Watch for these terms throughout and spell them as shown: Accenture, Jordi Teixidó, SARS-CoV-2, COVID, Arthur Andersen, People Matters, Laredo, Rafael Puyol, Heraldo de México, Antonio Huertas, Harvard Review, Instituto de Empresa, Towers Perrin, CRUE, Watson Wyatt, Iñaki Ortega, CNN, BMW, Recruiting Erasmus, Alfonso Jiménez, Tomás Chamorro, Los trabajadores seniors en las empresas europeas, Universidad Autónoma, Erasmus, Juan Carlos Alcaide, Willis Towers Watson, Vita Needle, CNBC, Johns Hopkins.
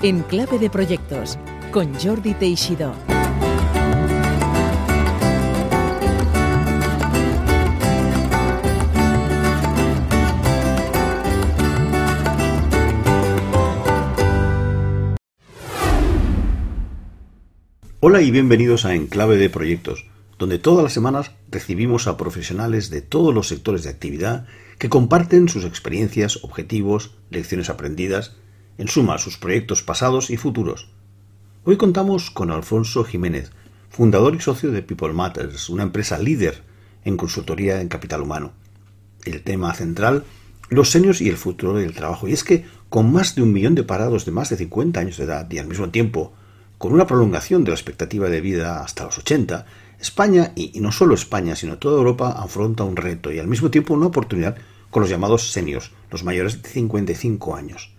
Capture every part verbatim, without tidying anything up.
En Clave de Proyectos, con Jordi Teixidó. Hola y bienvenidos a Enclave de Proyectos, donde todas las semanas recibimos a profesionales de todos los sectores de actividad que comparten sus experiencias, objetivos, lecciones aprendidas, en suma, sus proyectos pasados y futuros. Hoy contamos con Alfonso Jiménez, fundador y socio de People Matters, una empresa líder en consultoría en capital humano. El tema central, los seniors y el futuro del trabajo. Y es que, con más de un millón de parados de más de cincuenta años de edad y al mismo tiempo, con una prolongación de la expectativa de vida hasta los ochenta, España, y no solo España, sino toda Europa, afronta un reto y al mismo tiempo una oportunidad con los llamados seniors, los mayores de cincuenta y cinco años.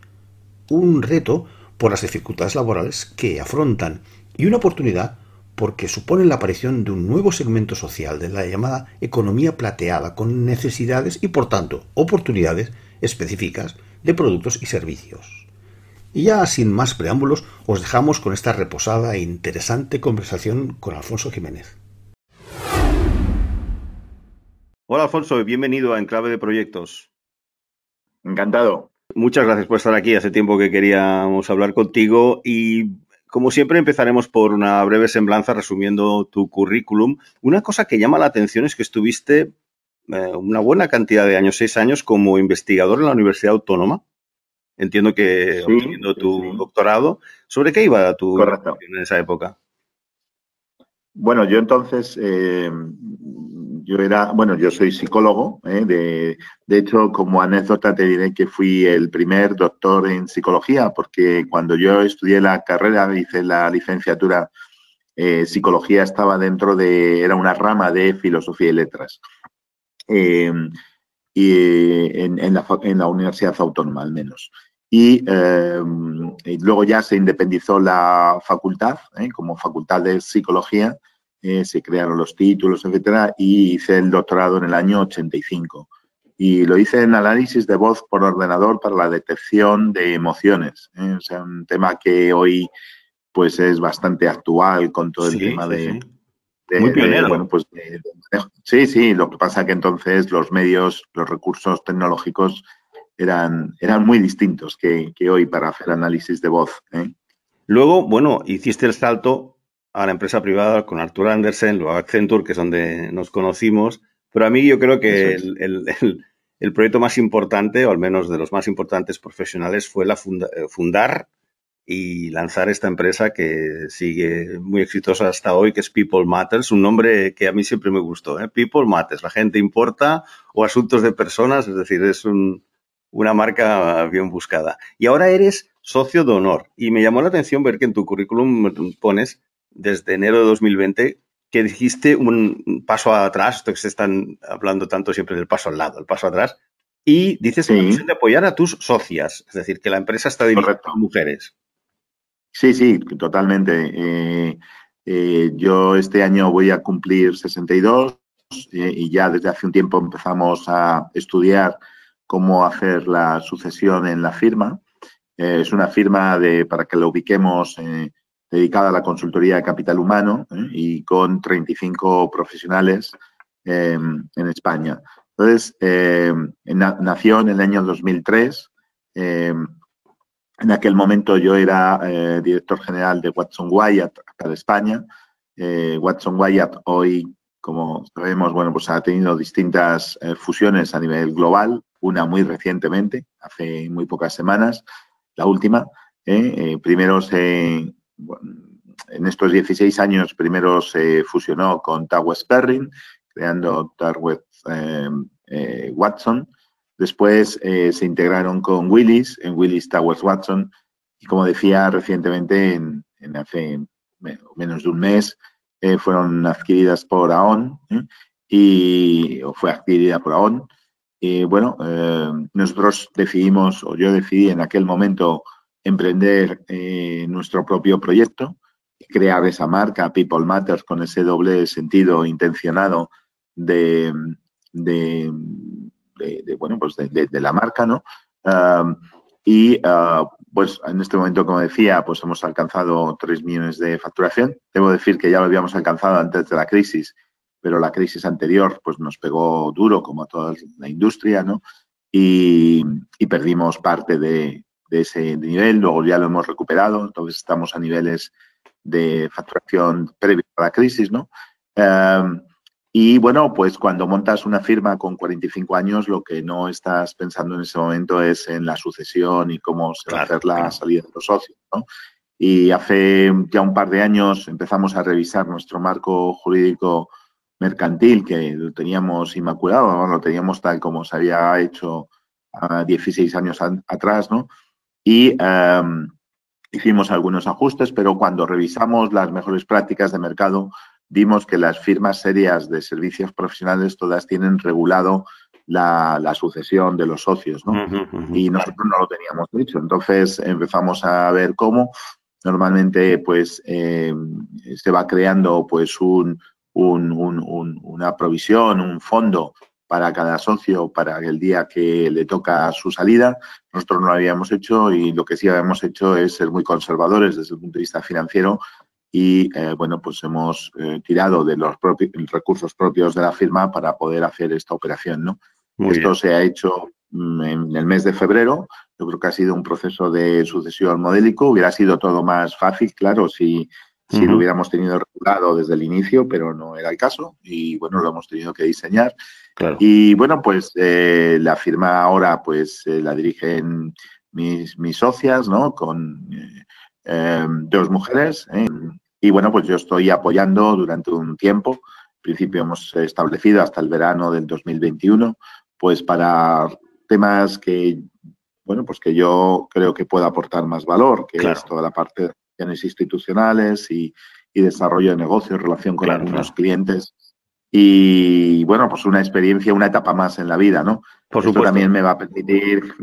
Un reto por las dificultades laborales que afrontan y una oportunidad porque suponen la aparición de un nuevo segmento social de la llamada economía plateada, con necesidades y, por tanto, oportunidades específicas de productos y servicios. Y ya sin más preámbulos, os dejamos con esta reposada e interesante conversación con Alfonso Jiménez. Hola Alfonso, bienvenido a Enclave de Proyectos. Encantado. Muchas gracias por estar aquí, hace tiempo que queríamos hablar contigo y, como siempre, empezaremos por una breve semblanza resumiendo tu currículum. Una cosa que llama la atención es que estuviste eh, una buena cantidad de años, seis años, como investigador en la Universidad Autónoma. Entiendo que sí, obteniendo tu sí, sí. doctorado. ¿Sobre qué iba tu Correcto. En esa época? Bueno, yo entonces, eh, yo era, bueno, yo soy psicólogo. Eh, de, de hecho, como anécdota te diré que fui el primer doctor en psicología, porque cuando yo estudié la carrera, hice la licenciatura, eh, psicología estaba dentro de, era una rama de filosofía y letras. Eh, y en, en, la, en la Universidad Autónoma, al menos. Y, eh, y luego ya se independizó la facultad, ¿eh? como facultad de psicología, eh, se crearon los títulos, etcétera, y hice el doctorado en el año ochenta y cinco. Y lo hice en análisis de voz por ordenador para la detección de emociones. ¿eh? O sea, un tema que hoy pues es bastante actual con todo el sí, tema sí, de... Sí. De, Muy pionero. De, bueno, pues de, de, sí, sí, lo que pasa que entonces los medios, los recursos tecnológicos eran, eran muy distintos que, que hoy para hacer análisis de voz. ¿eh? Luego, bueno, hiciste el salto a la empresa privada con Arthur Andersen, luego Accenture, que es donde nos conocimos, pero a mí yo creo que el, el, el, el proyecto más importante, o al menos de los más importantes profesionales, fue la funda, fundar y lanzar esta empresa que sigue muy exitosa hasta hoy, que es People Matters, un nombre que a mí siempre me gustó, ¿eh? People Matters, la gente importa, o asuntos de personas, es decir, es un, una marca bien buscada. Y ahora eres socio de honor, y me llamó la atención ver que en tu currículum pones, desde enero de dos mil veinte, que dijiste un paso atrás, esto que se están hablando tanto siempre del paso al lado, el paso atrás, y dices sí. que la misión de apoyar a tus socias, es decir, que la empresa está dirigida a mujeres. Sí, sí, totalmente. Eh, eh, yo este año voy a cumplir sesenta y dos eh, y ya desde hace un tiempo empezamos a estudiar cómo hacer la sucesión en la firma. Eh, es una firma, de para que lo ubiquemos, eh, dedicada a la consultoría de capital humano eh, y con treinta y cinco profesionales eh, en España. Entonces, eh, nació en el año dos mil tres. Eh, En aquel momento yo era eh, director general de Watson Wyatt para España. Eh, Watson Wyatt hoy, como sabemos, bueno, pues ha tenido distintas eh, fusiones a nivel global, una muy recientemente, hace muy pocas semanas, la última. Eh, eh, primero se, bueno, en estos dieciséis años, primero se fusionó con Towers Perrin, creando Towers eh, eh, Watson. Después eh, se integraron con Willis, en Willis Towers Watson, y como decía recientemente, en, en hace menos de un mes, eh, fueron adquiridas por Aon, ¿eh? y o fue adquirida por Aon. Y bueno, eh, nosotros decidimos, o yo decidí en aquel momento, emprender eh, nuestro propio proyecto, crear esa marca People Matters con ese doble sentido intencionado de... de De, de, bueno, pues de, de, de la marca, ¿no? Um, Y, uh, pues, en este momento, como decía, pues hemos alcanzado tres millones de facturación. Debo decir que ya lo habíamos alcanzado antes de la crisis, pero la crisis anterior, pues, nos pegó duro, como a toda la industria, ¿no? Y, y perdimos parte de, de ese nivel. Luego ya lo hemos recuperado. Entonces, estamos a niveles de facturación previa a la crisis, ¿no? Um, y, bueno, pues cuando montas una firma con cuarenta y cinco años, lo que no estás pensando en ese momento es en la sucesión y cómo se va a hacer la salida de los socios, ¿no? Y hace ya un par de años empezamos a revisar nuestro marco jurídico mercantil, que lo teníamos inmaculado, ¿no? Lo teníamos tal como se había hecho uh, dieciséis años an- atrás, ¿no? Y um, hicimos algunos ajustes, pero cuando revisamos las mejores prácticas de mercado, vimos que las firmas serias de servicios profesionales todas tienen regulado la, la sucesión de los socios, ¿no? Uh-huh, uh-huh. Y nosotros no lo teníamos hecho. Entonces empezamos a ver cómo normalmente, pues, eh, se va creando, pues, un, un, un, un, una provisión, un fondo para cada socio para el día que le toca su salida. Nosotros no lo habíamos hecho, y lo que sí habíamos hecho es ser muy conservadores desde el punto de vista financiero. Y, eh, bueno, pues hemos eh, tirado de los propios, recursos propios de la firma para poder hacer esta operación, ¿no? Muy Esto bien. Se ha hecho mm, en el mes de febrero. Yo creo que ha sido un proceso de sucesión modélico. Hubiera sido todo más fácil, claro, si, uh-huh. si lo hubiéramos tenido regulado desde el inicio, pero no era el caso. Y, bueno, lo hemos tenido que diseñar. Claro. Y, bueno, pues eh, la firma ahora, pues, eh, la dirigen mis, mis socias, ¿no? Con... Eh, Eh, dos mujeres, eh. y bueno, pues yo estoy apoyando durante un tiempo. En principio hemos establecido hasta el verano del dos mil veintiuno, pues para temas que, bueno, pues que yo creo que pueda aportar más valor, que claro. es toda la parte de relaciones institucionales y, y desarrollo de negocios, relación con claro, algunos claro. clientes. Y, bueno, pues una experiencia, una etapa más en la vida, ¿no? Por supuesto. Esto también me va a permitir,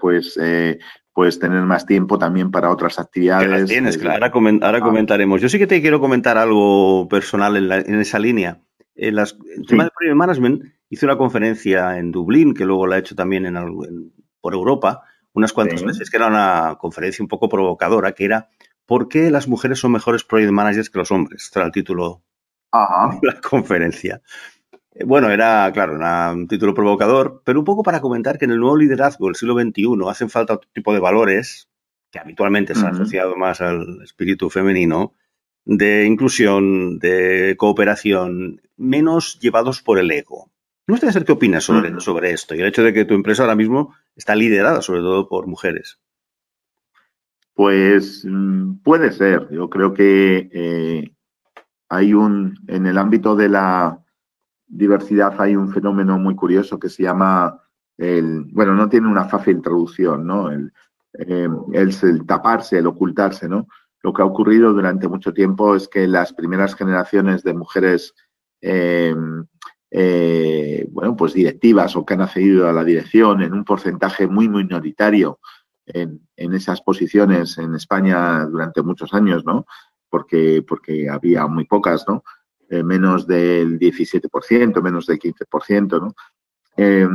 pues, eh, pues tener más tiempo también para otras actividades. Que las tienes, claro. Ahora, coment- ahora ah. comentaremos. Yo sí que te quiero comentar algo personal en, la, en esa línea. En las, el sí. tema de Project Management, hice una conferencia en Dublín, que luego la he hecho también en, en, por Europa, unas cuantas sí. veces, que era una conferencia un poco provocadora, que era ¿por qué las mujeres son mejores Project Managers que los hombres? Este era el título... la conferencia. Bueno, era, claro, una, un título provocador, pero un poco para comentar que en el nuevo liderazgo del siglo veintiuno hacen falta otro tipo de valores que habitualmente uh-huh. se han asociado más al espíritu femenino, de inclusión, de cooperación, menos llevados por el ego. Me gustaría saber qué opinas sobre, uh-huh. sobre esto y el hecho de que tu empresa ahora mismo está liderada sobre todo por mujeres. Pues puede ser. Yo creo que... Eh... Hay un, en el ámbito de la diversidad hay un fenómeno muy curioso que se llama, el, bueno, no tiene una fácil traducción, ¿no? El, eh, el, el taparse, el ocultarse, ¿no? Lo que ha ocurrido durante mucho tiempo es que las primeras generaciones de mujeres, eh, eh, bueno, pues directivas o que han accedido a la dirección en un porcentaje muy minoritario en, en esas posiciones en España durante muchos años, ¿no? Porque, porque había muy pocas, ¿no? Eh, menos del diecisiete por ciento, menos del quince por ciento, ¿no? Eh,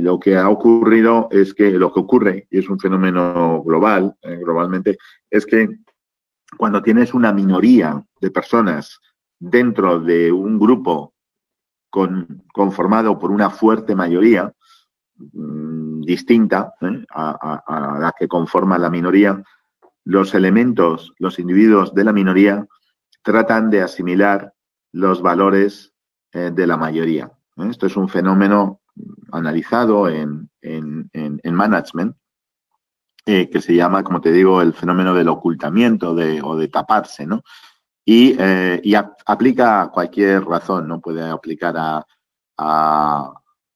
lo que ha ocurrido es que, lo que ocurre, y es un fenómeno global, eh, globalmente, es que cuando tienes una minoría de personas dentro de un grupo con, conformado por una fuerte mayoría, mmm, distinta eh, a, a, a la que conforma la minoría, los elementos, los individuos de la minoría tratan de asimilar los valores eh, de la mayoría. Esto es un fenómeno analizado en, en, en, en management eh, que se llama, como te digo, el fenómeno del ocultamiento de, o de taparse, ¿no? Y, eh, y a, aplica a cualquier razón, ¿no? Puede aplicar a, a,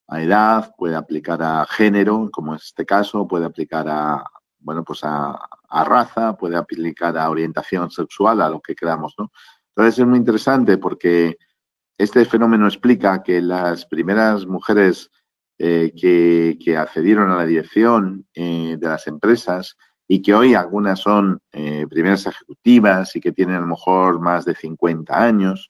a edad, puede aplicar a género, como es este caso, puede aplicar a, bueno, pues a... a raza, puede aplicar a orientación sexual, a lo que queramos, ¿no? Entonces es muy interesante porque este fenómeno explica que las primeras mujeres eh, que, que accedieron a la dirección eh, de las empresas y que hoy algunas son eh, primeras ejecutivas y que tienen a lo mejor más de cincuenta años,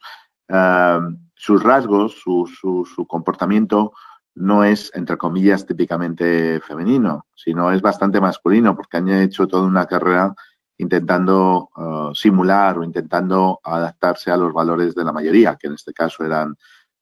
eh, sus rasgos, su, su, su comportamiento no es, entre comillas, típicamente femenino, sino es bastante masculino, porque han hecho toda una carrera intentando uh, simular o intentando adaptarse a los valores de la mayoría, que en este caso eran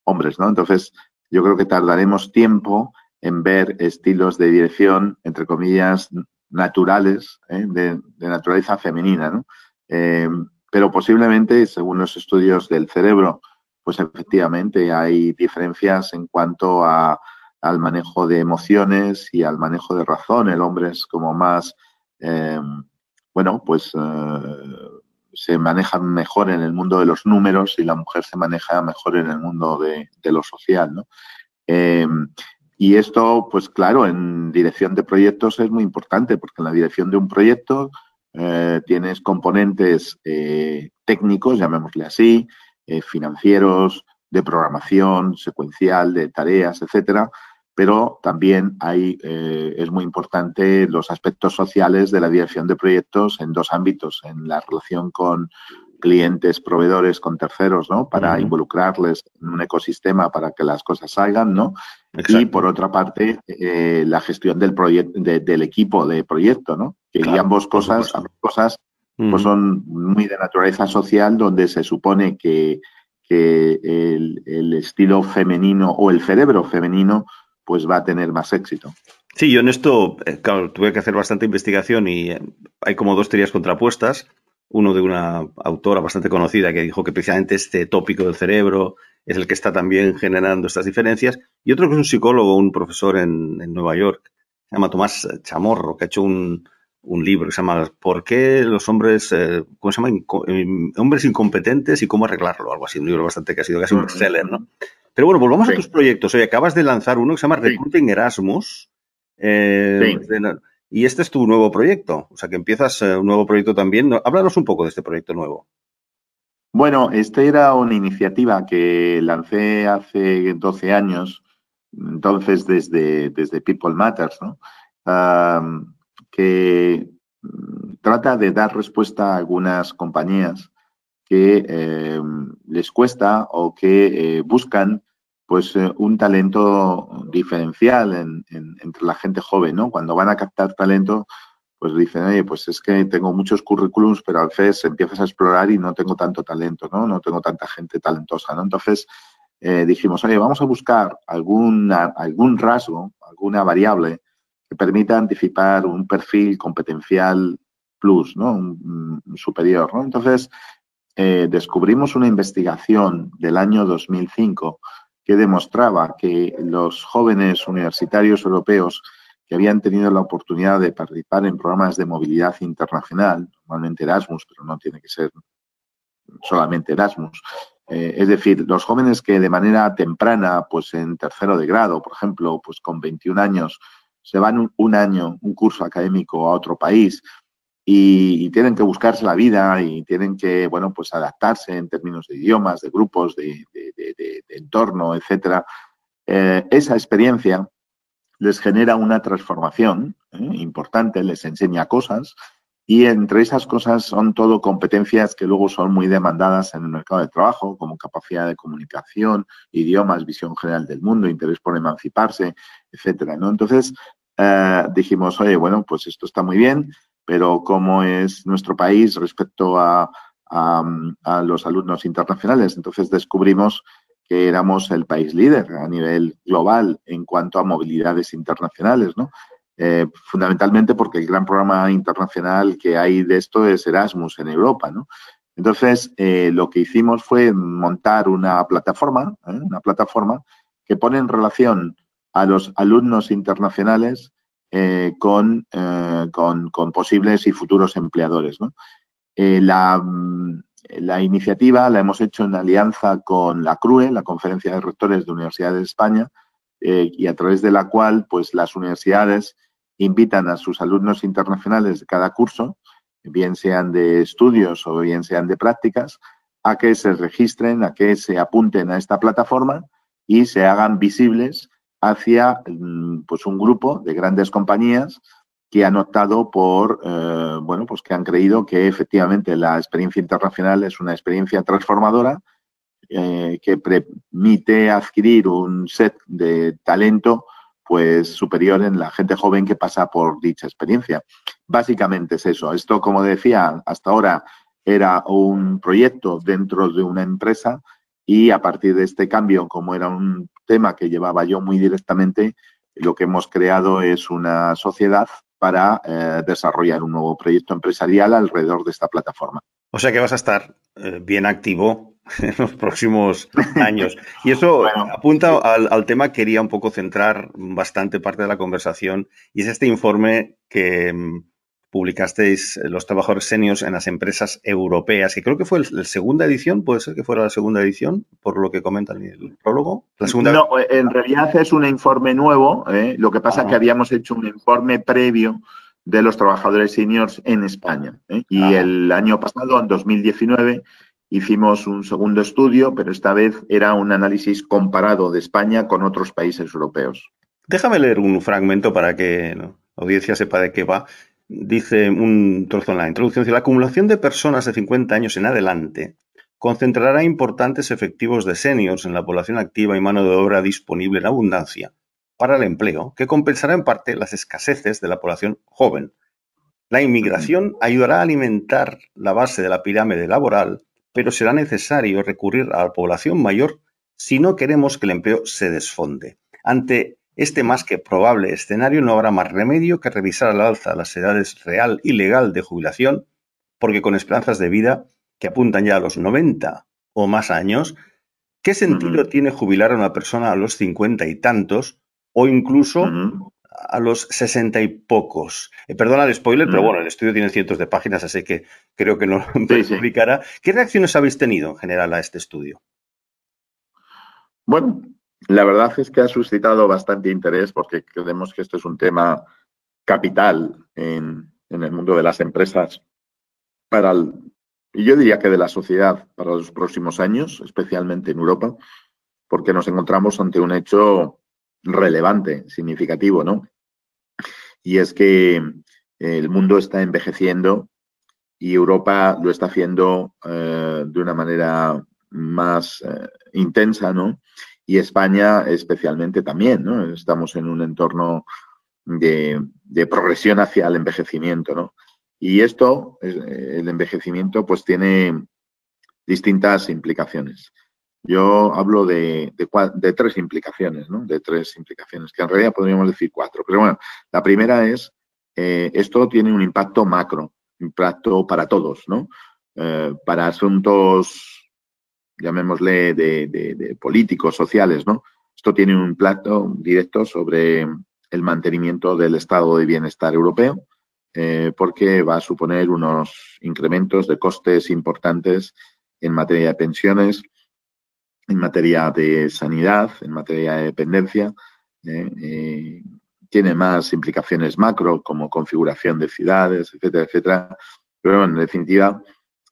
hombres, ¿no? Entonces, yo creo que tardaremos tiempo en ver estilos de dirección, entre comillas, naturales, ¿eh? de, de naturaleza femenina, ¿no? Eh, pero posiblemente, según los estudios del cerebro, pues efectivamente hay diferencias en cuanto a, al manejo de emociones y al manejo de razón. El hombre es como más, eh, bueno, pues eh, se maneja mejor en el mundo de los números y la mujer se maneja mejor en el mundo de, de lo social, ¿no? Eh, y esto, pues claro, en dirección de proyectos es muy importante, porque en la dirección de un proyecto eh, tienes componentes eh, técnicos, llamémosle así, Eh, financieros, de programación, secuencial, de tareas, etcétera, pero también hay, eh, es muy importante los aspectos sociales de la dirección de proyectos en dos ámbitos, en la relación con clientes, proveedores, con terceros, ¿no? Para uh-huh. involucrarles en un ecosistema para que las cosas salgan, ¿no? Exacto. Y por otra parte, eh, la gestión del proyecto, de, del equipo de proyecto, ¿no? Que claro, y ambos cosas, ambas cosas pues son muy de naturaleza social, donde se supone que, que el, el estilo femenino o el cerebro femenino pues va a tener más éxito. Sí, yo en esto, claro, tuve que hacer bastante investigación y hay como dos teorías contrapuestas. Uno de una autora bastante conocida que dijo que precisamente este tópico del cerebro es el que está también generando estas diferencias. Y otro que es un psicólogo, un profesor en, en Nueva York, se llama Tomás Chamorro, que ha hecho un... un libro que se llama ¿Por qué los hombres, eh, ¿cómo se llama? Inco- hombres incompetentes y cómo arreglarlo? Algo así, un libro bastante que ha sido casi un bestseller, ¿no? Pero bueno, volvamos sí. a tus proyectos. Oye, acabas de lanzar uno que se llama Recruiting Erasmus. Eh, sí. de, y este es tu nuevo proyecto. O sea, que empiezas eh, un nuevo proyecto también. Háblanos un poco de este proyecto nuevo. Bueno, esta era una iniciativa que lancé hace doce años. Entonces, desde, desde People Matters, ¿no? Um, que trata de dar respuesta a algunas compañías que eh, les cuesta o que eh, buscan pues eh, un talento diferencial en, en, entre la gente joven, ¿no? Cuando van a captar talento, pues dicen, oye, pues es que tengo muchos currículums, pero a veces empiezas a explorar y no tengo tanto talento, ¿no? No tengo tanta gente talentosa, ¿no? Entonces eh, dijimos, oye, vamos a buscar alguna, algún rasgo, alguna variable que permita anticipar un perfil competencial plus, ¿no? Un, un superior, ¿no? Entonces, eh, descubrimos una investigación del año dos mil cinco que demostraba que los jóvenes universitarios europeos que habían tenido la oportunidad de participar en programas de movilidad internacional, normalmente Erasmus, pero no tiene que ser solamente Erasmus, Eh, es decir, los jóvenes que de manera temprana, pues en tercero de grado, por ejemplo, pues con veintiún años, se van un, un año, un curso académico a otro país y, y tienen que buscarse la vida y tienen que, bueno, pues adaptarse en términos de idiomas, de grupos, de, de, de, de, de entorno, etcétera. Eh, esa experiencia les genera una transformación eh, importante, les enseña cosas y entre esas cosas son todo competencias que luego son muy demandadas en el mercado de trabajo, como capacidad de comunicación, idiomas, visión general del mundo, interés por emanciparse, etcétera, ¿no? Entonces, eh, dijimos, oye, bueno, pues esto está muy bien, pero ¿cómo es nuestro país respecto a, a, a los alumnos internacionales? Entonces, descubrimos que éramos el país líder a nivel global en cuanto a movilidades internacionales, ¿no? Eh, fundamentalmente porque el gran programa internacional que hay de esto es Erasmus en Europa, ¿no? Entonces, eh, lo que hicimos fue montar una plataforma, ¿eh? una plataforma que pone en relación a los alumnos internacionales eh, con, eh, con, con posibles y futuros empleadores, ¿no? Eh, la, la iniciativa la hemos hecho en alianza con la CRUE, la Conferencia de Rectores de Universidad de España, eh, y a través de la cual pues las universidades invitan a sus alumnos internacionales de cada curso, bien sean de estudios o bien sean de prácticas, a que se registren, a que se apunten a esta plataforma y se hagan visibles hacia pues un grupo de grandes compañías que han optado por, eh, bueno, pues que han creído que efectivamente la experiencia internacional es una experiencia transformadora, eh, que permite adquirir un set de talento pues superior en la gente joven que pasa por dicha experiencia. Básicamente es eso. Esto, como decía, hasta ahora era un proyecto dentro de una empresa y a partir de este cambio, como era un tema que llevaba yo muy directamente, lo que hemos creado es una sociedad para eh, desarrollar un nuevo proyecto empresarial alrededor de esta plataforma. O sea que vas a estar eh, bien activo en los próximos años. Y eso bueno, apunta al, al tema que quería un poco centrar bastante parte de la conversación, y es este informe que publicasteis, Los trabajadores seniors en las empresas europeas, que creo que fue la segunda edición, ¿puede ser que fuera la segunda edición? Por lo que comenta el prólogo. ¿La segunda? No, en realidad es un informe nuevo, ¿eh? Lo que pasa ah. es que habíamos hecho un informe previo de los trabajadores seniors en España, ¿eh? Y ah. el año pasado, en dos mil diecinueve, hicimos un segundo estudio, pero esta vez era un análisis comparado de España con otros países europeos. Déjame leer un fragmento para que la audiencia sepa de qué va. Dice un trozo en la introducción, dice, la acumulación de personas de cincuenta años en adelante concentrará importantes efectivos de seniors en la población activa y mano de obra disponible en abundancia para el empleo, que compensará en parte las escaseces de la población joven. La inmigración ayudará a alimentar la base de la pirámide laboral, pero será necesario recurrir a la población mayor si no queremos que el empleo se desfonde. Ante este más que probable escenario, no habrá más remedio que revisar al alza las edades real y legal de jubilación, porque con esperanzas de vida que apuntan ya a los noventa o más años, ¿qué sentido uh-huh. tiene jubilar a una persona a los cincuenta y tantos o incluso uh-huh. a los sesenta y pocos? Eh, perdona el spoiler, uh-huh. pero bueno, el estudio tiene cientos de páginas, así que creo que no lo explicará. Sí, sí. ¿Qué reacciones habéis tenido en general a este estudio? Bueno, la verdad es que ha suscitado bastante interés porque creemos que esto es un tema capital en, en el mundo de las empresas para el, y yo diría que de la sociedad para los próximos años, especialmente en Europa, porque nos encontramos ante un hecho relevante, significativo, ¿no? Y es que el mundo está envejeciendo y Europa lo está haciendo eh, de una manera más eh, intensa, ¿no? Y España especialmente también, ¿no? Estamos en un entorno de, de progresión hacia el envejecimiento, ¿no? Y esto, el envejecimiento, pues tiene distintas implicaciones. Yo hablo de, de, de tres implicaciones, ¿no? De tres implicaciones, que en realidad podríamos decir cuatro. Pero bueno, la primera es, eh, esto tiene un impacto macro, impacto para todos, ¿no? Eh, para asuntos, llamémosle, de, de, de políticos, sociales, ¿no? Esto tiene un impacto directo sobre el mantenimiento del estado de bienestar europeo, eh, porque va a suponer unos incrementos de costes importantes en materia de pensiones, en materia de sanidad, en materia de dependencia. Eh, eh, tiene más implicaciones macro, como configuración de ciudades, etcétera, etcétera. Pero, bueno, en definitiva,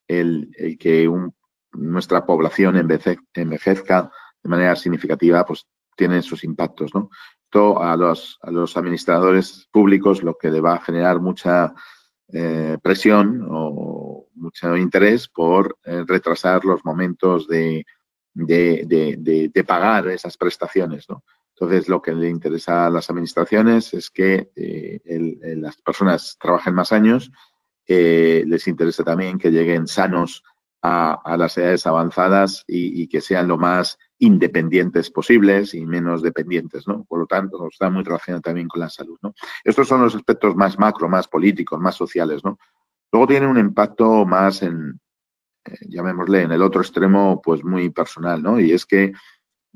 el, el que un nuestra población envejezca de manera significativa, pues tiene sus impactos, ¿no? Esto a los, a los administradores públicos lo que le va a generar mucha eh, presión o mucho interés por eh, retrasar los momentos de, de, de, de, de pagar esas prestaciones, ¿no? Entonces, lo que le interesa a las administraciones es que eh, el, el, las personas trabajen más años, eh, les interesa también que lleguen sanos A, a las edades avanzadas y, y que sean lo más independientes posibles y menos dependientes, ¿no? Por lo tanto, está muy relacionado también con la salud, ¿no? Estos son los aspectos más macro, más políticos, más sociales, ¿no? Luego tiene un impacto más en, eh, llamémosle, en el otro extremo, pues muy personal, ¿no? Y es que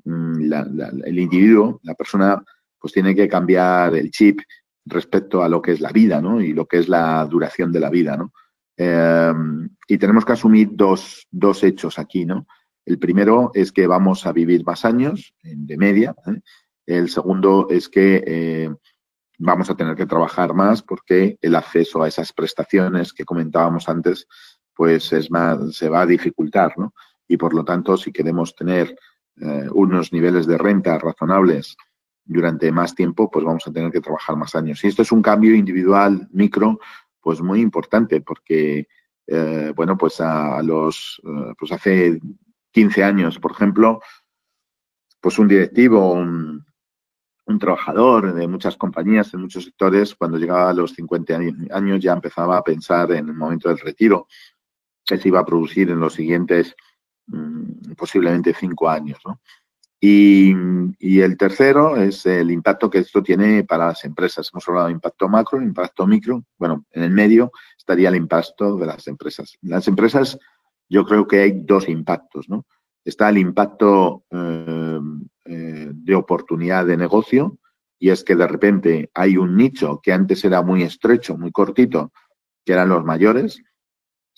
mmm, la, la, el individuo, la persona, pues tiene que cambiar el chip respecto a lo que es la vida, ¿no? Y lo que es la duración de la vida, ¿no? Eh, y tenemos que asumir dos, dos hechos aquí, ¿no? El primero es que vamos a vivir más años, de media, ¿eh? El segundo es que eh, vamos a tener que trabajar más porque el acceso a esas prestaciones que comentábamos antes, pues es más, se va a dificultar, ¿no? Y por lo tanto, si queremos tener eh, unos niveles de renta razonables durante más tiempo, pues vamos a tener que trabajar más años. Y esto es un cambio individual, micro, pues muy importante porque, eh, bueno, pues a los, eh, pues hace quince años, por ejemplo, pues un directivo, un, un trabajador de muchas compañías, en muchos sectores, cuando llegaba a los cincuenta años ya empezaba a pensar en el momento del retiro, que se iba a producir en los siguientes mmm, posiblemente cinco años, ¿no? Y, y el tercero es el impacto que esto tiene para las empresas. Hemos hablado de impacto macro, impacto micro. Bueno, en el medio estaría el impacto de las empresas. En las empresas yo creo que hay dos impactos, ¿no? Está el impacto eh, eh, de oportunidad de negocio, y es que de repente hay un nicho que antes era muy estrecho, muy cortito, que eran los mayores,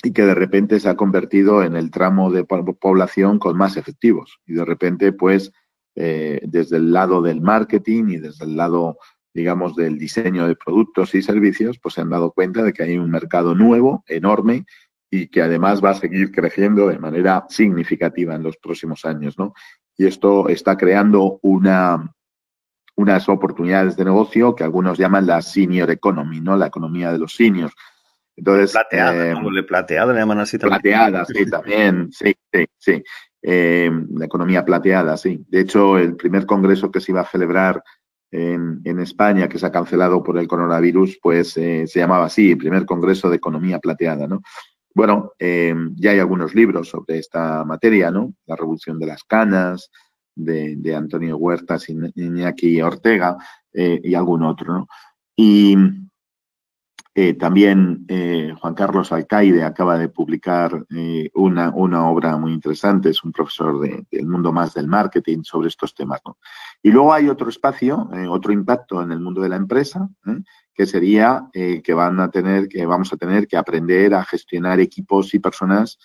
y que de repente se ha convertido en el tramo de población con más efectivos. Y de repente, pues, eh, desde el lado del marketing y desde el lado, digamos, del diseño de productos y servicios, pues se han dado cuenta de que hay un mercado nuevo, enorme, y que además va a seguir creciendo de manera significativa en los próximos años, ¿no? Y esto está creando una, unas oportunidades de negocio que algunos llaman la senior economy, ¿no? La economía de los seniors. Entonces, plateada, eh, ¿no? Le plateada le llaman así también. Plateada, sí, también, sí, sí, sí. Eh, la economía plateada, sí. De hecho, el primer congreso que se iba a celebrar en, en España, que se ha cancelado por el coronavirus, pues eh, se llamaba así, el primer congreso de economía plateada, ¿no? Bueno, eh, ya hay algunos libros sobre esta materia, ¿no? La revolución de las canas, de, de Antonio Huertas y Iñaki Ortega, eh, y algún otro, ¿no? Y... Eh, también eh, Juan Carlos Alcaide acaba de publicar eh, una, una obra muy interesante, es un profesor de, del mundo más del marketing sobre estos temas, ¿no? Y luego hay otro espacio, eh, otro impacto en el mundo de la empresa, ¿eh? que sería eh, que, van a tener, que vamos a tener que aprender a gestionar equipos y personas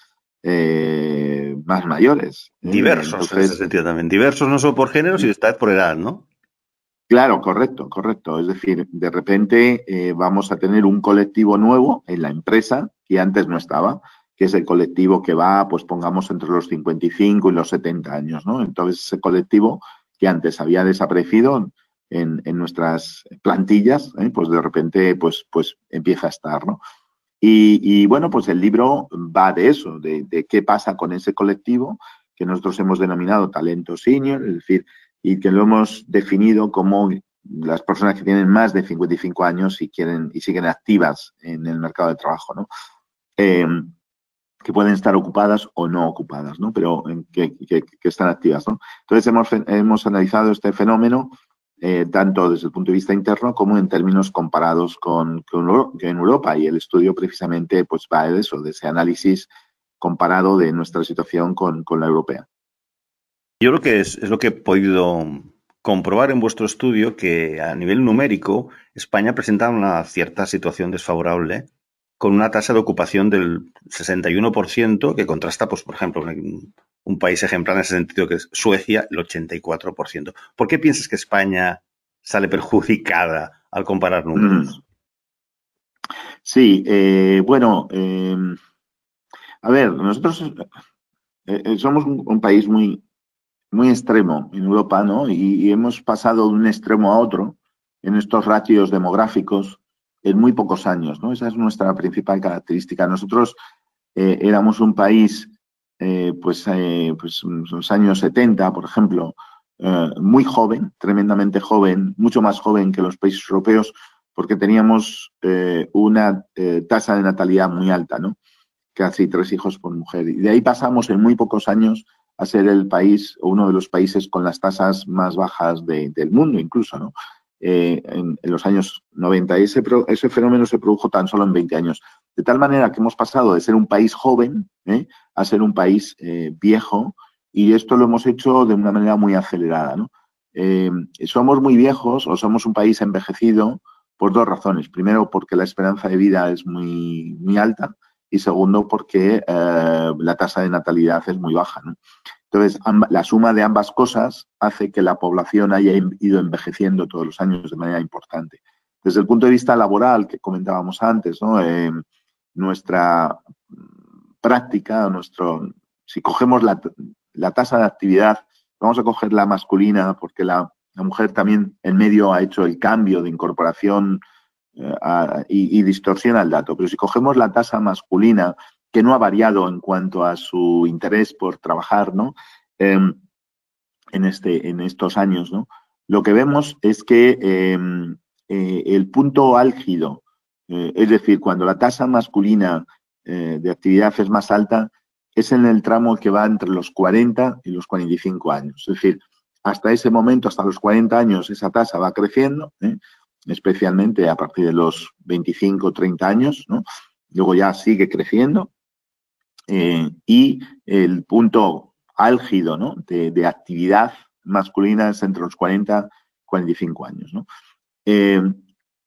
eh, más mayores. ¿eh? Diversos, Entonces, en ese sentido también. Diversos no solo por género, sino está por edad, ¿no? Claro, correcto, correcto. Es decir, de repente eh, vamos a tener un colectivo nuevo en la empresa que antes no estaba, que es el colectivo que va, pues pongamos, entre los cincuenta y cinco y los setenta años, ¿no? Entonces, ese colectivo que antes había desaparecido en, en nuestras plantillas, ¿eh? pues de repente pues, pues empieza a estar, ¿no? Y, y bueno, pues el libro va de eso, de, de qué pasa con ese colectivo que nosotros hemos denominado talento senior, es decir, y que lo hemos definido como las personas que tienen más de cincuenta y cinco años y quieren y siguen activas en el mercado de trabajo, ¿no? Eh, que pueden estar ocupadas o no ocupadas, ¿no? Pero que, que, que están activas, ¿no? Entonces, hemos, hemos analizado este fenómeno eh, tanto desde el punto de vista interno como en términos comparados con, con en Europa. Y el estudio precisamente pues va de eso, de ese análisis comparado de nuestra situación con, con la europea. Yo creo que es, es lo que he podido comprobar en vuestro estudio, que a nivel numérico España presenta una cierta situación desfavorable con una tasa de ocupación del sesenta y uno por ciento, que contrasta, pues, por ejemplo, un, un país ejemplar en ese sentido que es Suecia, el ochenta y cuatro por ciento. ¿Por qué piensas que España sale perjudicada al comparar números? Sí, eh, bueno, eh, a ver, nosotros eh, somos un, un país muy... muy extremo en Europa, ¿no? Y, y hemos pasado de un extremo a otro en estos ratios demográficos en muy pocos años, ¿no? Esa es nuestra principal característica. Nosotros eh, éramos un país, eh, pues, eh, pues, en los años setenta, por ejemplo, eh, muy joven, tremendamente joven, mucho más joven que los países europeos, porque teníamos eh, una eh, tasa de natalidad muy alta, ¿no? Casi tres hijos por mujer. Y de ahí pasamos en muy pocos años a ser el país o uno de los países con las tasas más bajas de, del mundo incluso, ¿no? Eh, en, en los años noventa. Y ese, ese fenómeno se produjo tan solo en veinte años. De tal manera que hemos pasado de ser un país joven ¿eh? a ser un país eh, viejo, y esto lo hemos hecho de una manera muy acelerada, ¿no? Eh, somos muy viejos o somos un país envejecido por dos razones. Primero, porque la esperanza de vida es muy, muy alta. Y segundo, porque eh, la tasa de natalidad es muy baja, ¿no? Entonces, amb- la suma de ambas cosas hace que la población haya in- ido envejeciendo todos los años de manera importante. Desde el punto de vista laboral, que comentábamos antes, ¿no? Eh, nuestra práctica, nuestro, si cogemos la, t- la tasa de actividad, vamos a coger la masculina, porque la, la mujer también en medio ha hecho el cambio de incorporación, A, y, y distorsiona el dato, pero si cogemos la tasa masculina que no ha variado en cuanto a su interés por trabajar, ¿no? Eh, en, este, en estos años, ¿no? Lo que vemos es que eh, eh, el punto álgido, eh, es decir, cuando la tasa masculina eh, de actividad es más alta, es en el tramo que va entre los cuarenta y los cuarenta y cinco años. Es decir, hasta ese momento, hasta los cuarenta años, esa tasa va creciendo, ¿eh? Especialmente a partir de los veinticinco, treinta años, ¿no? Luego ya sigue creciendo. Eh, y el punto álgido, ¿no?, de, de actividad masculina es entre los cuarenta y cuarenta y cinco años, ¿no? Eh,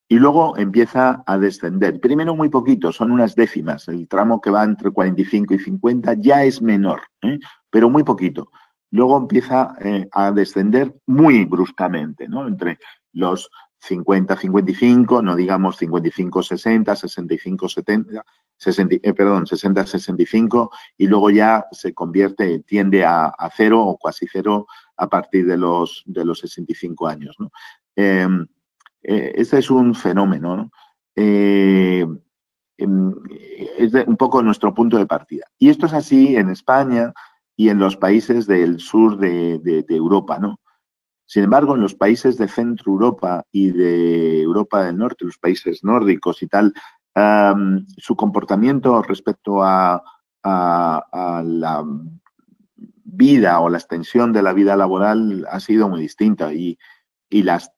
y luego empieza a descender. Primero muy poquito, son unas décimas. El tramo que va entre cuarenta y cinco y cincuenta ya es menor, ¿eh?, pero muy poquito. Luego empieza eh, a descender muy bruscamente, ¿no? Entre los cincuenta, cincuenta y cinco, no digamos cincuenta y cinco, sesenta, sesenta y cinco, setenta, sesenta, eh, perdón, sesenta, sesenta y cinco, y luego ya se convierte, tiende a, a cero o casi cero a partir de los, de los sesenta y cinco años, ¿no? Eh, eh, este es un fenómeno, ¿no? Eh, eh, es de, un poco nuestro punto de partida. Y esto es así en España y en los países del sur de, de, de Europa, ¿no? Sin embargo, en los países de Centro Europa y de Europa del Norte, los países nórdicos y tal, um, su comportamiento respecto a, a, a la vida o la extensión de la vida laboral ha sido muy distinta y, y las,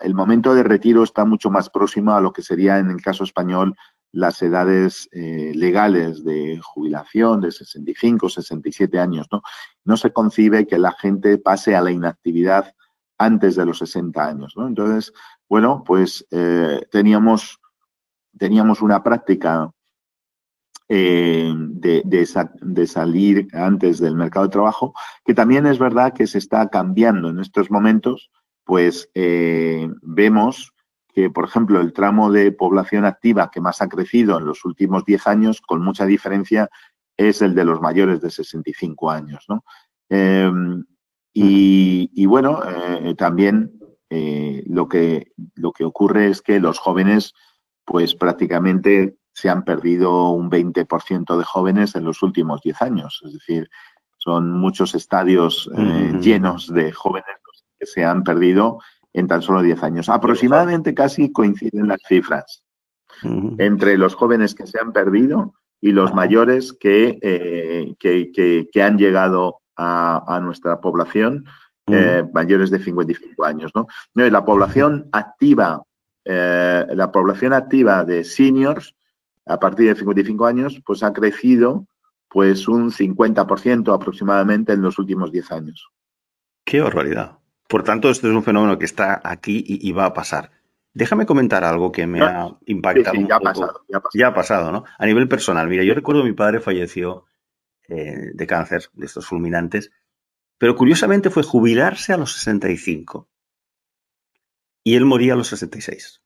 el momento de retiro está mucho más próximo a lo que sería en el caso español las edades eh, legales de jubilación de sesenta y cinco, sesenta y siete años, ¿no? No se concibe que la gente pase a la inactividad antes de los sesenta años, ¿no? Entonces, bueno, pues eh, teníamos, teníamos una práctica eh, de, de, sa- de salir antes del mercado de trabajo, que también es verdad que se está cambiando en estos momentos, pues eh, vemos que, por ejemplo, el tramo de población activa que más ha crecido en los últimos diez años, con mucha diferencia, es el de los mayores de sesenta y cinco años, ¿no? Eh, Y, y bueno, eh, también eh, lo que lo que ocurre es que los jóvenes, pues prácticamente se han perdido un veinte por ciento de jóvenes en los últimos diez años. Es decir, son muchos estadios eh, uh-huh. llenos de jóvenes que se han perdido en tan solo diez años. Aproximadamente casi coinciden las cifras uh-huh. entre los jóvenes que se han perdido y los mayores que, eh, que, que, que han llegado A, a nuestra población, eh, uh-huh. mayores de cincuenta y cinco años, ¿no? No, y la población activa, eh, la población activa de seniors a partir de cincuenta y cinco años, pues ha crecido pues un cincuenta por ciento aproximadamente en los últimos diez años. ¡Qué barbaridad! Por tanto, esto es un fenómeno que está aquí y, y va a pasar. Déjame comentar algo que me no, ha impactado sí, sí, ya un ha poco. Pasado, ya, ha pasado. ya ha pasado, ¿no? A nivel personal, mira, yo recuerdo que mi padre falleció de cáncer, de estos fulminantes, pero curiosamente fue jubilarse a los sesenta y cinco y él moría a los sesenta y seis.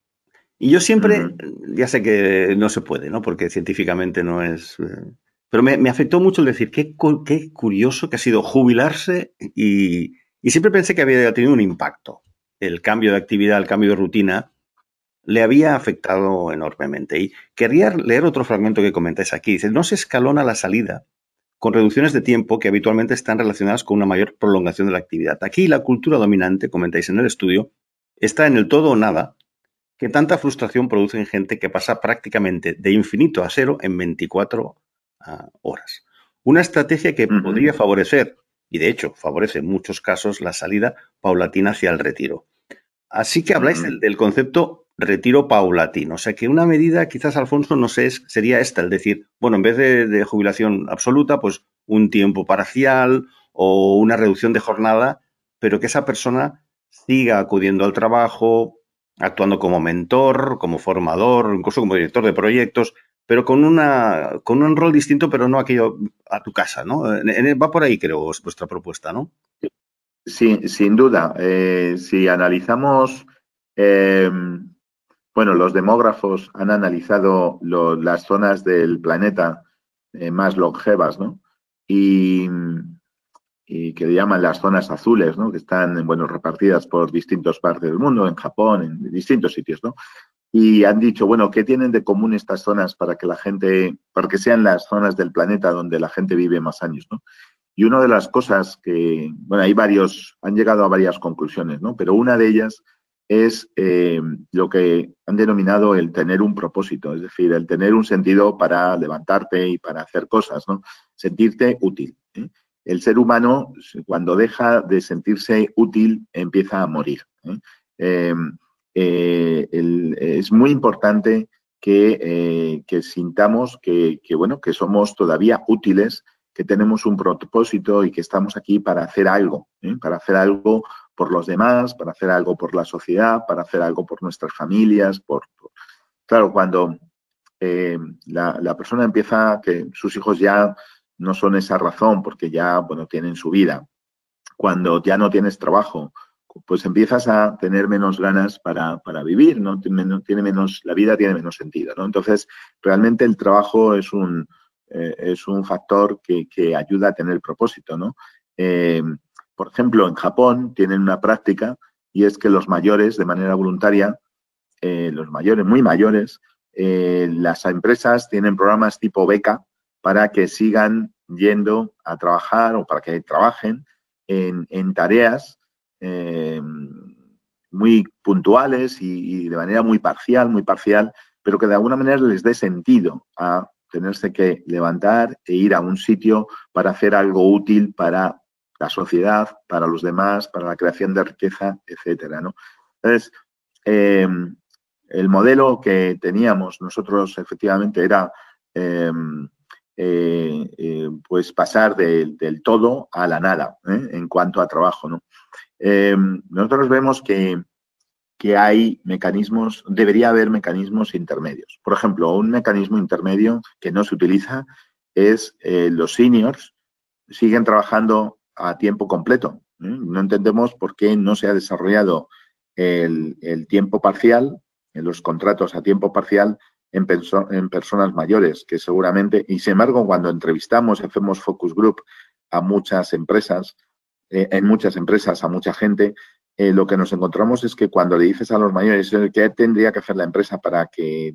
Y yo siempre, uh-huh. ya sé que no se puede, ¿no?, porque científicamente no es... Eh, pero me, me afectó mucho el decir qué, qué curioso que ha sido jubilarse y, y siempre pensé que había tenido un impacto. El cambio de actividad, el cambio de rutina, le había afectado enormemente. Y quería leer otro fragmento que comentáis aquí. Dice, no se escalona la salida con reducciones de tiempo que habitualmente están relacionadas con una mayor prolongación de la actividad. Aquí la cultura dominante, comentáis en el estudio, está en el todo o nada, que tanta frustración produce en gente que pasa prácticamente de infinito a cero en veinticuatro uh, horas. Una estrategia que uh-huh. podría favorecer, y de hecho favorece en muchos casos, la salida paulatina hacia el retiro. Así que habláis uh-huh. del, del concepto retiro paulatino. O sea, que una medida, quizás, Alfonso, no sé, sería esta, el decir, bueno, en vez de, de jubilación absoluta, pues un tiempo parcial o una reducción de jornada, pero que esa persona siga acudiendo al trabajo, actuando como mentor, como formador, incluso como director de proyectos, pero con una con un rol distinto, pero no aquello a tu casa, ¿no? Va por ahí, creo, es vuestra propuesta, ¿no? Sí, sin duda. Eh, si analizamos... Eh... Bueno, los demógrafos han analizado lo, las zonas del planeta eh, más longevas, ¿no? Y, y que llaman las zonas azules, ¿no? Que están, bueno, repartidas por distintas partes del mundo, en Japón, en distintos sitios, ¿no? y han dicho, bueno, ¿qué tienen de común estas zonas para que la gente, para que sean las zonas del planeta donde la gente vive más años, ¿no? Y una de las cosas que, bueno, hay varios, han llegado a varias conclusiones, ¿no? Pero una de ellas es eh, lo que han denominado el tener un propósito, es decir, el tener un sentido para levantarte y para hacer cosas, ¿no? Sentirte útil, ¿eh? El ser humano, cuando deja de sentirse útil, empieza a morir, ¿eh? Eh, eh, el, es muy importante que, eh, que sintamos que, que, bueno, que somos todavía útiles, que tenemos un propósito y que estamos aquí para hacer algo, ¿eh? Para hacer algo por los demás, para hacer algo por la sociedad, para hacer algo por nuestras familias. Por, por... Claro, cuando eh, la, la persona empieza, que sus hijos ya no son esa razón porque ya, bueno, tienen su vida. Cuando ya no tienes trabajo, pues empiezas a tener menos ganas para, para vivir, ¿no? Tiene, tiene menos, la vida tiene menos sentido, ¿no? Entonces, realmente el trabajo es un... Eh, es un factor que, que ayuda a tener propósito, ¿no? Eh, por ejemplo, en Japón tienen una práctica y es que los mayores, de manera voluntaria, eh, los mayores, muy mayores, eh, las empresas tienen programas tipo beca para que sigan yendo a trabajar o para que trabajen en, en tareas eh, muy puntuales y, y de manera muy parcial, muy parcial, pero que de alguna manera les dé sentido a tenerse que levantar e ir a un sitio para hacer algo útil para la sociedad, para los demás, para la creación de riqueza, etcétera, ¿no? Entonces, eh, el modelo que teníamos nosotros efectivamente era eh, eh, eh, pues pasar de, del todo a la nada, ¿eh? En cuanto a trabajo, ¿no? Eh, nosotros vemos que que hay mecanismos, debería haber mecanismos intermedios. Por ejemplo, un mecanismo intermedio que no se utiliza es eh, los seniors siguen trabajando a tiempo completo, ¿eh? No entendemos por qué no se ha desarrollado el, el tiempo parcial, los contratos a tiempo parcial en, perso- en personas mayores, que seguramente, y sin embargo, cuando entrevistamos, hacemos focus group a muchas empresas, eh, en muchas empresas, a mucha gente, Eh, lo que nos encontramos es que cuando le dices a los mayores qué tendría que hacer la empresa para que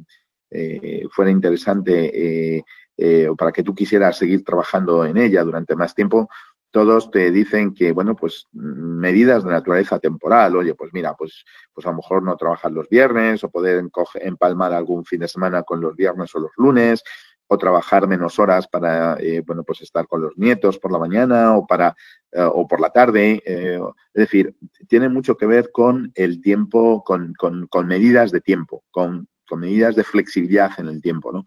eh, fuera interesante eh, eh, o para que tú quisieras seguir trabajando en ella durante más tiempo, todos te dicen que, bueno, pues medidas de naturaleza temporal. Oye, pues mira, pues, pues a lo mejor no trabajar los viernes o poder encoge, empalmar algún fin de semana con los viernes o los lunes, o trabajar menos horas para, eh, bueno, pues estar con los nietos por la mañana o para eh, o por la tarde. Eh, es decir, tiene mucho que ver con el tiempo, con, con, con medidas de tiempo, con, con medidas de flexibilidad en el tiempo, ¿no?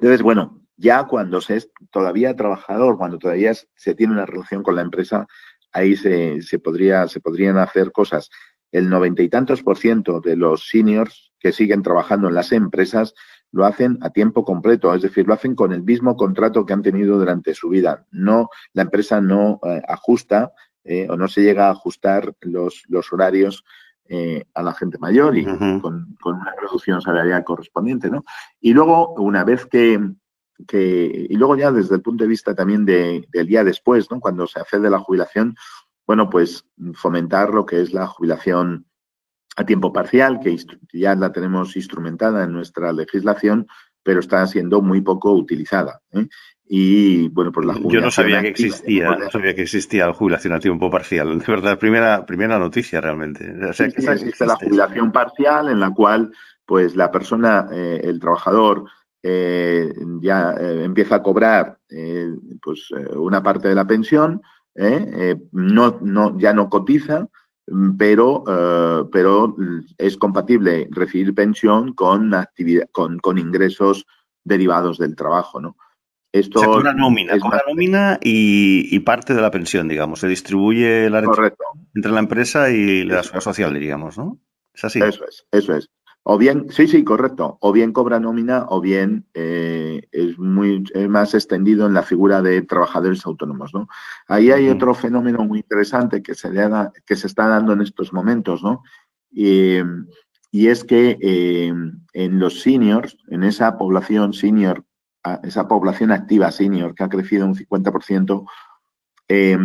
Entonces, bueno, ya cuando se es todavía trabajador, cuando todavía se tiene una relación con la empresa, ahí se, se, podría, se podrían hacer cosas. El noventa y tantos por ciento de los seniors que siguen trabajando en las empresas lo hacen a tiempo completo, es decir, lo hacen con el mismo contrato que han tenido durante su vida. No, la empresa no eh, ajusta eh, o no se llega a ajustar los, los horarios eh, a la gente mayor y uh-huh. con, con una reducción salarial correspondiente, ¿no? Y luego, una vez que, que... Y luego ya desde el punto de vista también de, del día después, ¿no? Cuando se accede a la jubilación, bueno, pues fomentar lo que es la jubilación a tiempo parcial, que ya la tenemos instrumentada en nuestra legislación, pero está siendo muy poco utilizada, ¿eh? Y, bueno, pues la jubilación... Yo no sabía que existía, no sabía que existía la jubilación a tiempo parcial. De verdad, primera, primera noticia realmente. O sea, que sí, existe la jubilación parcial en la cual, pues, la persona, eh, el trabajador, eh, ya eh, empieza a cobrar, eh, pues, eh, una parte de la pensión, eh, eh, no, no, ya no cotiza, pero eh, pero es compatible recibir pensión con actividad con, con ingresos derivados del trabajo, ¿no? Esto o sea, cobra nómina, cobra nómina y, y parte de la pensión, digamos, se distribuye la entre la empresa y la seguridad social, diríamos, ¿no? Es así. Eso es, eso es. O bien, sí, sí, correcto. O bien cobra nómina o bien eh, es muy es más extendido en la figura de trabajadores autónomos, ¿no? Ahí hay otro fenómeno muy interesante que se, le da, que se está dando en estos momentos, ¿no? Eh, y es que eh, en los seniors, en esa población senior, esa población activa senior que ha crecido un cincuenta por ciento, eh,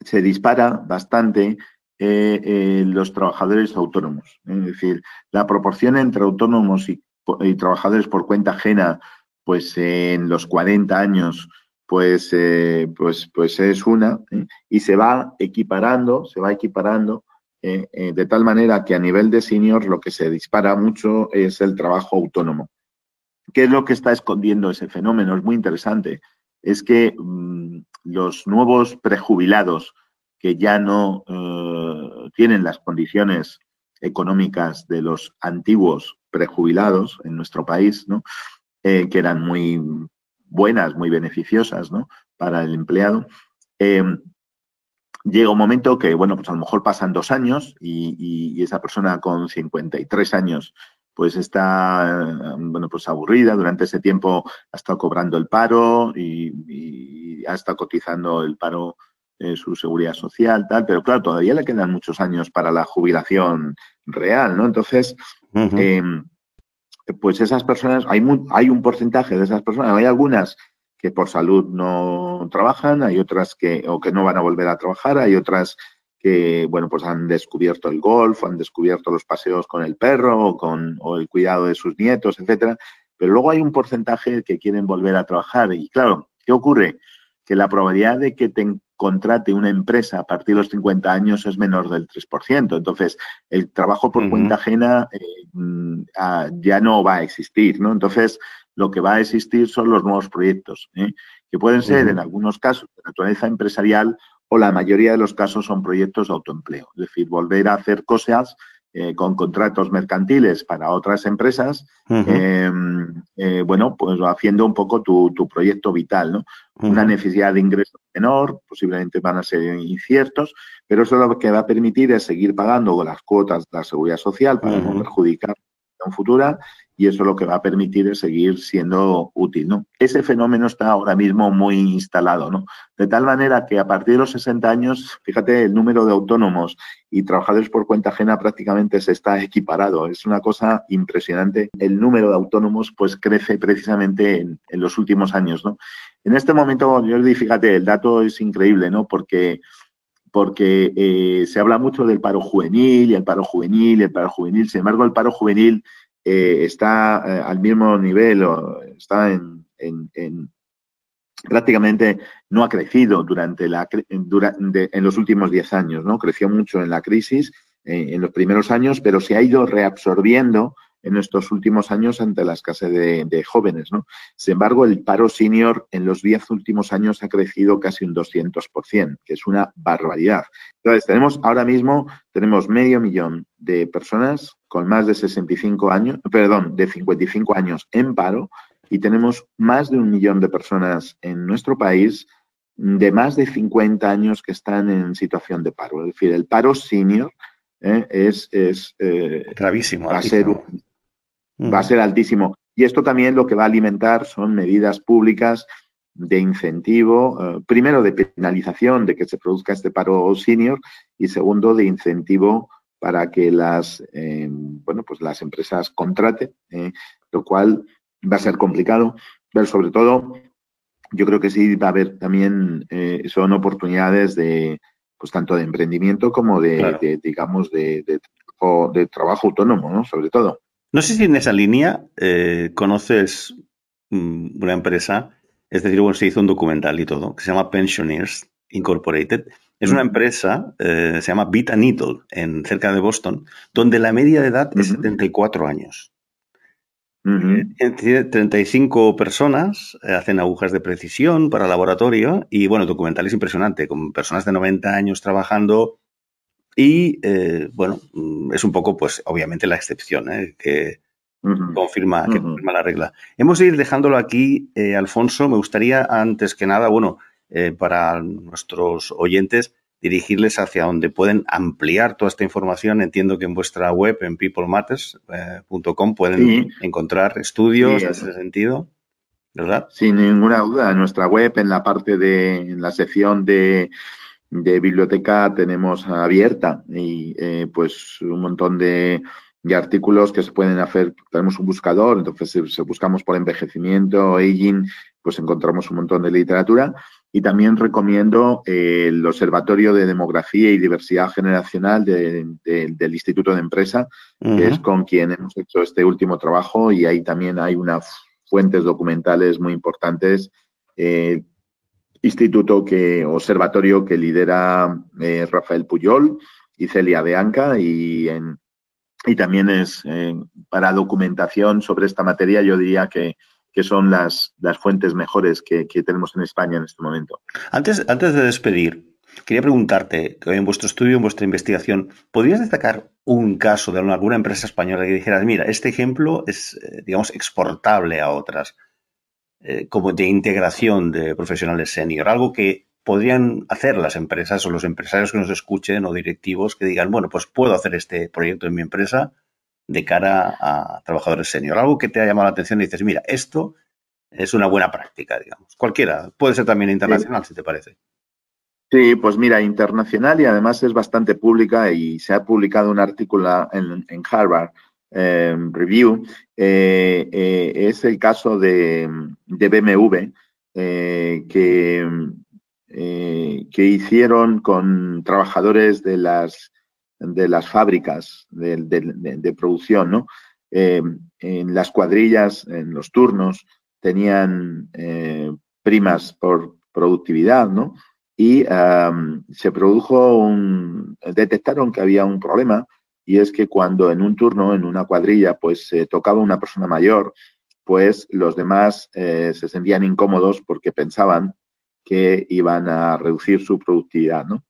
se dispara bastante eh, eh, los trabajadores autónomos. Es decir, la proporción entre autónomos y, y trabajadores por cuenta ajena, pues eh, en los cuarenta años, pues, eh, pues, pues es una, ¿eh? Y se va equiparando, se va equiparando, eh, eh, de tal manera que a nivel de senior lo que se dispara mucho es el trabajo autónomo. ¿Qué es lo que está escondiendo ese fenómeno? Es muy interesante. Es que mmm, los nuevos prejubilados que ya no eh, tienen las condiciones económicas de los antiguos prejubilados en nuestro país, ¿no? Eh, que eran muy buenas, muy beneficiosas, ¿no? Para el empleado. Eh, llega un momento que, bueno, pues a lo mejor pasan dos años y, y, y esa persona con cincuenta y tres años pues está, bueno, pues aburrida. Durante ese tiempo ha estado cobrando el paro y, y ha estado cotizando el paro, eh, su seguridad social, tal, pero claro, todavía le quedan muchos años para la jubilación real, ¿no? Entonces, uh-huh. eh, pues esas personas, hay, muy, hay un porcentaje de esas personas, hay algunas que por salud no trabajan, hay otras que, o que no van a volver a trabajar, hay otras que, bueno, pues han descubierto el golf, han descubierto los paseos con el perro o, con, o el cuidado de sus nietos, etcétera. Pero luego hay un porcentaje que quieren volver a trabajar. Y claro, ¿qué ocurre? Que la probabilidad de que te contrate una empresa a partir de los cincuenta años es menor del tres por ciento. Entonces, el trabajo por uh-huh. cuenta ajena eh, ya no va a existir, ¿no? Entonces, lo que va a existir son los nuevos proyectos, ¿eh? Que pueden ser, uh-huh. en algunos casos, de naturaleza empresarial, o la mayoría de los casos son proyectos de autoempleo. Es decir, volver a hacer cosas eh, con contratos mercantiles para otras empresas, uh-huh. eh, eh, bueno, pues haciendo un poco tu, tu proyecto vital, ¿no? Uh-huh. Una necesidad de ingreso menor, posiblemente van a ser inciertos, pero eso lo que va a permitir es seguir pagando las cuotas de la seguridad social para uh-huh. no perjudicar en futura, y eso lo que va a permitir es seguir siendo útil, ¿no? Ese fenómeno está ahora mismo muy instalado, ¿no? De tal manera que a partir de los sesenta años, fíjate, el número de autónomos y trabajadores por cuenta ajena prácticamente se está equiparado. Es una cosa impresionante. El número de autónomos pues crece precisamente en, en los últimos años, ¿no? En este momento, Jordi, fíjate, el dato es increíble, ¿no? Porque... porque eh, se habla mucho del paro juvenil, y el paro juvenil, y el paro juvenil. Sin embargo, el paro juvenil eh, está eh, al mismo nivel, o está en, en, en prácticamente no ha crecido durante la en, durante, en los últimos diez años, ¿no? Creció mucho en la crisis, eh, en los primeros años, pero se ha ido reabsorbiendo en estos últimos años ante la escasez de, de jóvenes, ¿no? Sin embargo, el paro senior en los diez últimos años ha crecido casi un doscientos por ciento, que es una barbaridad. Entonces, tenemos ahora mismo tenemos medio millón de personas con más de sesenta y cinco años, perdón, de cincuenta y cinco años en paro, y tenemos más de un millón de personas en nuestro país de más de cincuenta años que están en situación de paro. Es decir, el paro senior eh, es, es eh, gravísimo, va a ser un, Va a ser altísimo. Y esto también lo que va a alimentar son medidas públicas de incentivo, eh, primero de penalización de que se produzca este paro senior y segundo de incentivo para que las, eh, bueno, pues las empresas contraten, eh, lo cual va a ser complicado, pero sobre todo yo creo que sí va a haber también, eh, son oportunidades de, pues tanto de emprendimiento como de, claro. de digamos, de, de, de, de trabajo autónomo, ¿no? Sobre todo. No sé si en esa línea eh, conoces mmm, una empresa, es decir, bueno, se hizo un documental y todo, que se llama Pensioners Incorporated. Es una empresa, eh, se llama Vita Needle, en, cerca de Boston, donde la media de edad uh-huh. es setenta y cuatro años. Uh-huh. Eh, treinta y cinco personas hacen agujas de precisión para laboratorio y, bueno, el documental es impresionante, con personas de noventa años trabajando. Y, eh, bueno, es un poco, pues, obviamente la excepción, ¿eh? que, uh-huh. confirma, que uh-huh. confirma la regla. Hemos de ir dejándolo aquí, eh, Alfonso. Me gustaría, antes que nada, bueno, eh, para nuestros oyentes, dirigirles hacia donde pueden ampliar toda esta información. Entiendo que en vuestra web, en people matters punto com, pueden sí. encontrar estudios sí, en ese sentido, ¿verdad? Sin ninguna duda. En nuestra web, en la parte de, en la sección de... de biblioteca tenemos abierta y eh, pues un montón de, y artículos que se pueden hacer. Tenemos un buscador, entonces si, si buscamos por envejecimiento, aging, pues encontramos un montón de literatura. Y también recomiendo eh, el Observatorio de Demografía y Diversidad Generacional de, de, del Instituto de Empresa, uh-huh. que es con quien hemos hecho este último trabajo, y ahí también hay unas fuentes documentales muy importantes. Eh, instituto que observatorio que lidera eh, Rafael Puyol y Celia de Anca, y, en, y también es eh, para documentación sobre esta materia, yo diría que que son las, las fuentes mejores que, que tenemos en España en este momento. Antes, antes de despedir, quería preguntarte, en vuestro estudio, en vuestra investigación, ¿podrías destacar un caso de alguna empresa española que dijeras, mira, este ejemplo es, digamos, exportable a otras, eh, como de integración de profesionales senior? Algo que podrían hacer las empresas o los empresarios que nos escuchen o directivos que digan, bueno, pues puedo hacer este proyecto en mi empresa de cara a trabajadores senior. Algo que te ha llamado la atención y dices, mira, esto es una buena práctica, digamos. Cualquiera. Puede ser también internacional, sí, si te parece. Sí, pues mira, internacional, y además es bastante pública, y se ha publicado un artículo en, en Harvard eh, Review. Eh, eh, es el caso de, de B M W eh, que, eh, que hicieron con trabajadores de las de las fábricas de, de, de, de producción, ¿no? Eh, en las cuadrillas, en los turnos, tenían eh, primas por productividad, ¿no? Y um, se produjo un... detectaron que había un problema, y es que cuando en un turno, en una cuadrilla, pues se eh, tocaba una persona mayor, pues los demás eh, se sentían incómodos porque pensaban que iban a reducir su productividad, ¿no?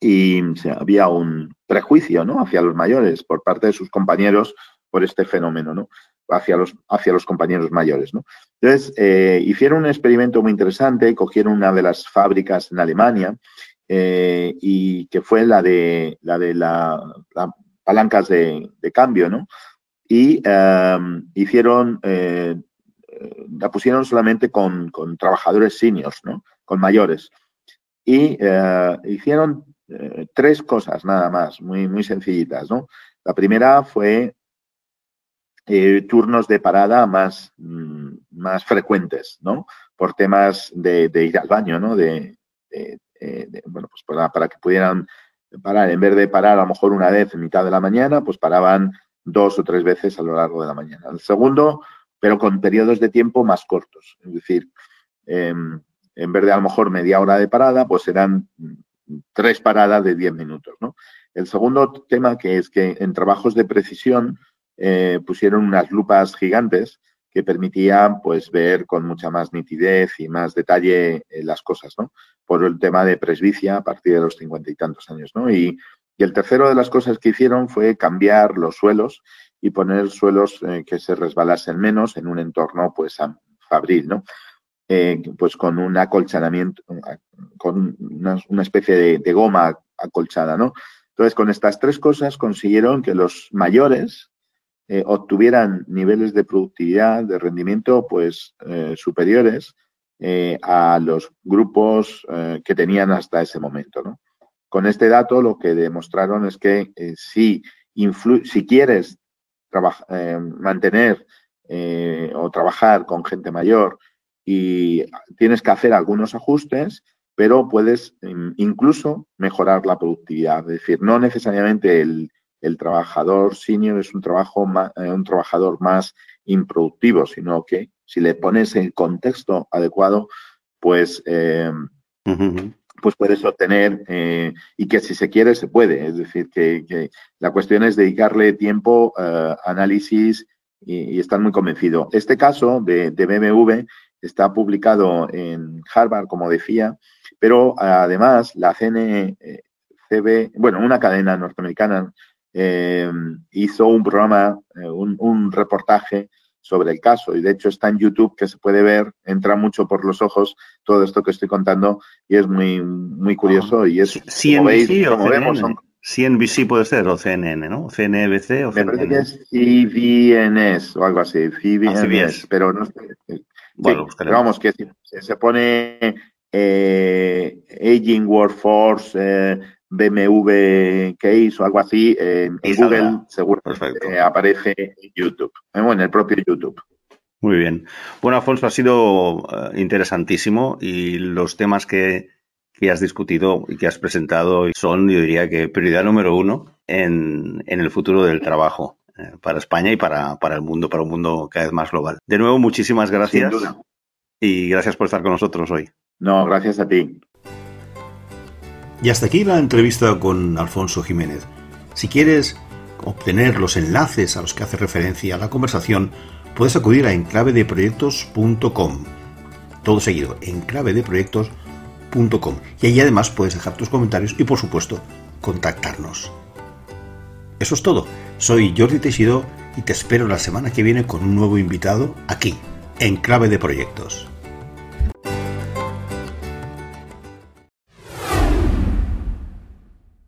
Y o sea, había un prejuicio, ¿no?, hacia los mayores por parte de sus compañeros por este fenómeno, ¿no?, hacia los, hacia los compañeros mayores, ¿no? Entonces, eh, hicieron un experimento muy interesante, cogieron una de las fábricas en Alemania eh, y que fue la de la de la, la palancas de, de cambio, ¿no? Y eh, hicieron, eh, la pusieron solamente con, con trabajadores seniors, ¿no?, con mayores. Y eh, hicieron Eh, tres cosas nada más, muy, muy sencillitas, ¿no? La primera fue eh, turnos de parada más, mm, más frecuentes, ¿no? Por temas de, de ir al baño, ¿no? De, de, de, de, bueno, pues para, para que pudieran parar. En vez de parar a lo mejor una vez en mitad de la mañana, pues paraban dos o tres veces a lo largo de la mañana. El segundo, pero con periodos de tiempo más cortos. Es decir, eh, en vez de a lo mejor media hora de parada, pues eran tres paradas de diez minutos, ¿no? El segundo tema, que es que en trabajos de precisión eh, pusieron unas lupas gigantes que permitían, pues, ver con mucha más nitidez y más detalle eh, las cosas, ¿no? Por el tema de presbicia a partir de los cincuenta y tantos años, ¿no? Y, y el tercero de las cosas que hicieron fue cambiar los suelos y poner suelos eh, que se resbalasen menos en un entorno, pues, fabril, ¿no? Eh, pues con un acolchadamiento, con una, una especie de, de goma acolchada, ¿no? Entonces, con estas tres cosas consiguieron que los mayores eh, obtuvieran niveles de productividad, de rendimiento, pues eh, superiores eh, a los grupos eh, que tenían hasta ese momento, ¿no? Con este dato lo que demostraron es que eh, si, influ- si quieres traba- eh, mantener eh, o trabajar con gente mayor, y tienes que hacer algunos ajustes, pero puedes incluso mejorar la productividad. Es decir, no necesariamente el, el trabajador senior es un, trabajo más, un trabajador más improductivo, sino que si le pones el contexto adecuado, pues, eh, uh-huh. pues puedes obtener, eh, y que si se quiere, se puede. Es decir, que, que la cuestión es dedicarle tiempo, eh, análisis, y, y estar muy convencido. Este caso de, de B M W está publicado en Harvard, como decía, pero además la C N B C, bueno, una cadena norteamericana, eh, hizo un programa, eh, un, un reportaje sobre el caso, y de hecho está en YouTube, que se puede ver, entra mucho por los ojos todo esto que estoy contando, y es muy, muy curioso. Oh. Y es, C N B C, como veis, o como vemos, son... C N B C puede ser, o C N N, ¿no? C N B C o C N N. Me parece que es C B N S o algo así, C B N S, pero no sé. Bueno, sí, pero vamos, que se pone eh, Aging Workforce, eh, B M W Case o algo así, eh, en Google seguro eh, aparece en YouTube, eh, o en el propio YouTube. Muy bien. Bueno, Alfonso, ha sido uh, interesantísimo, y los temas que, que has discutido y que has presentado son, yo diría que prioridad número uno en, en el futuro del trabajo eh, para España y para, para el mundo, para un mundo cada vez más global. De nuevo, muchísimas gracias. Sin duda. Y gracias por estar con nosotros hoy. No, gracias a ti. Y hasta aquí la entrevista con Alfonso Jiménez. Si quieres obtener los enlaces a los que hace referencia a la conversación, puedes acudir a enclave de proyectos punto com. Todo seguido, enclave de proyectos punto com. Y ahí además puedes dejar tus comentarios y, por supuesto, contactarnos. Eso es todo. Soy Jordi Teixidó y te espero la semana que viene con un nuevo invitado aquí, en Clave de Proyectos.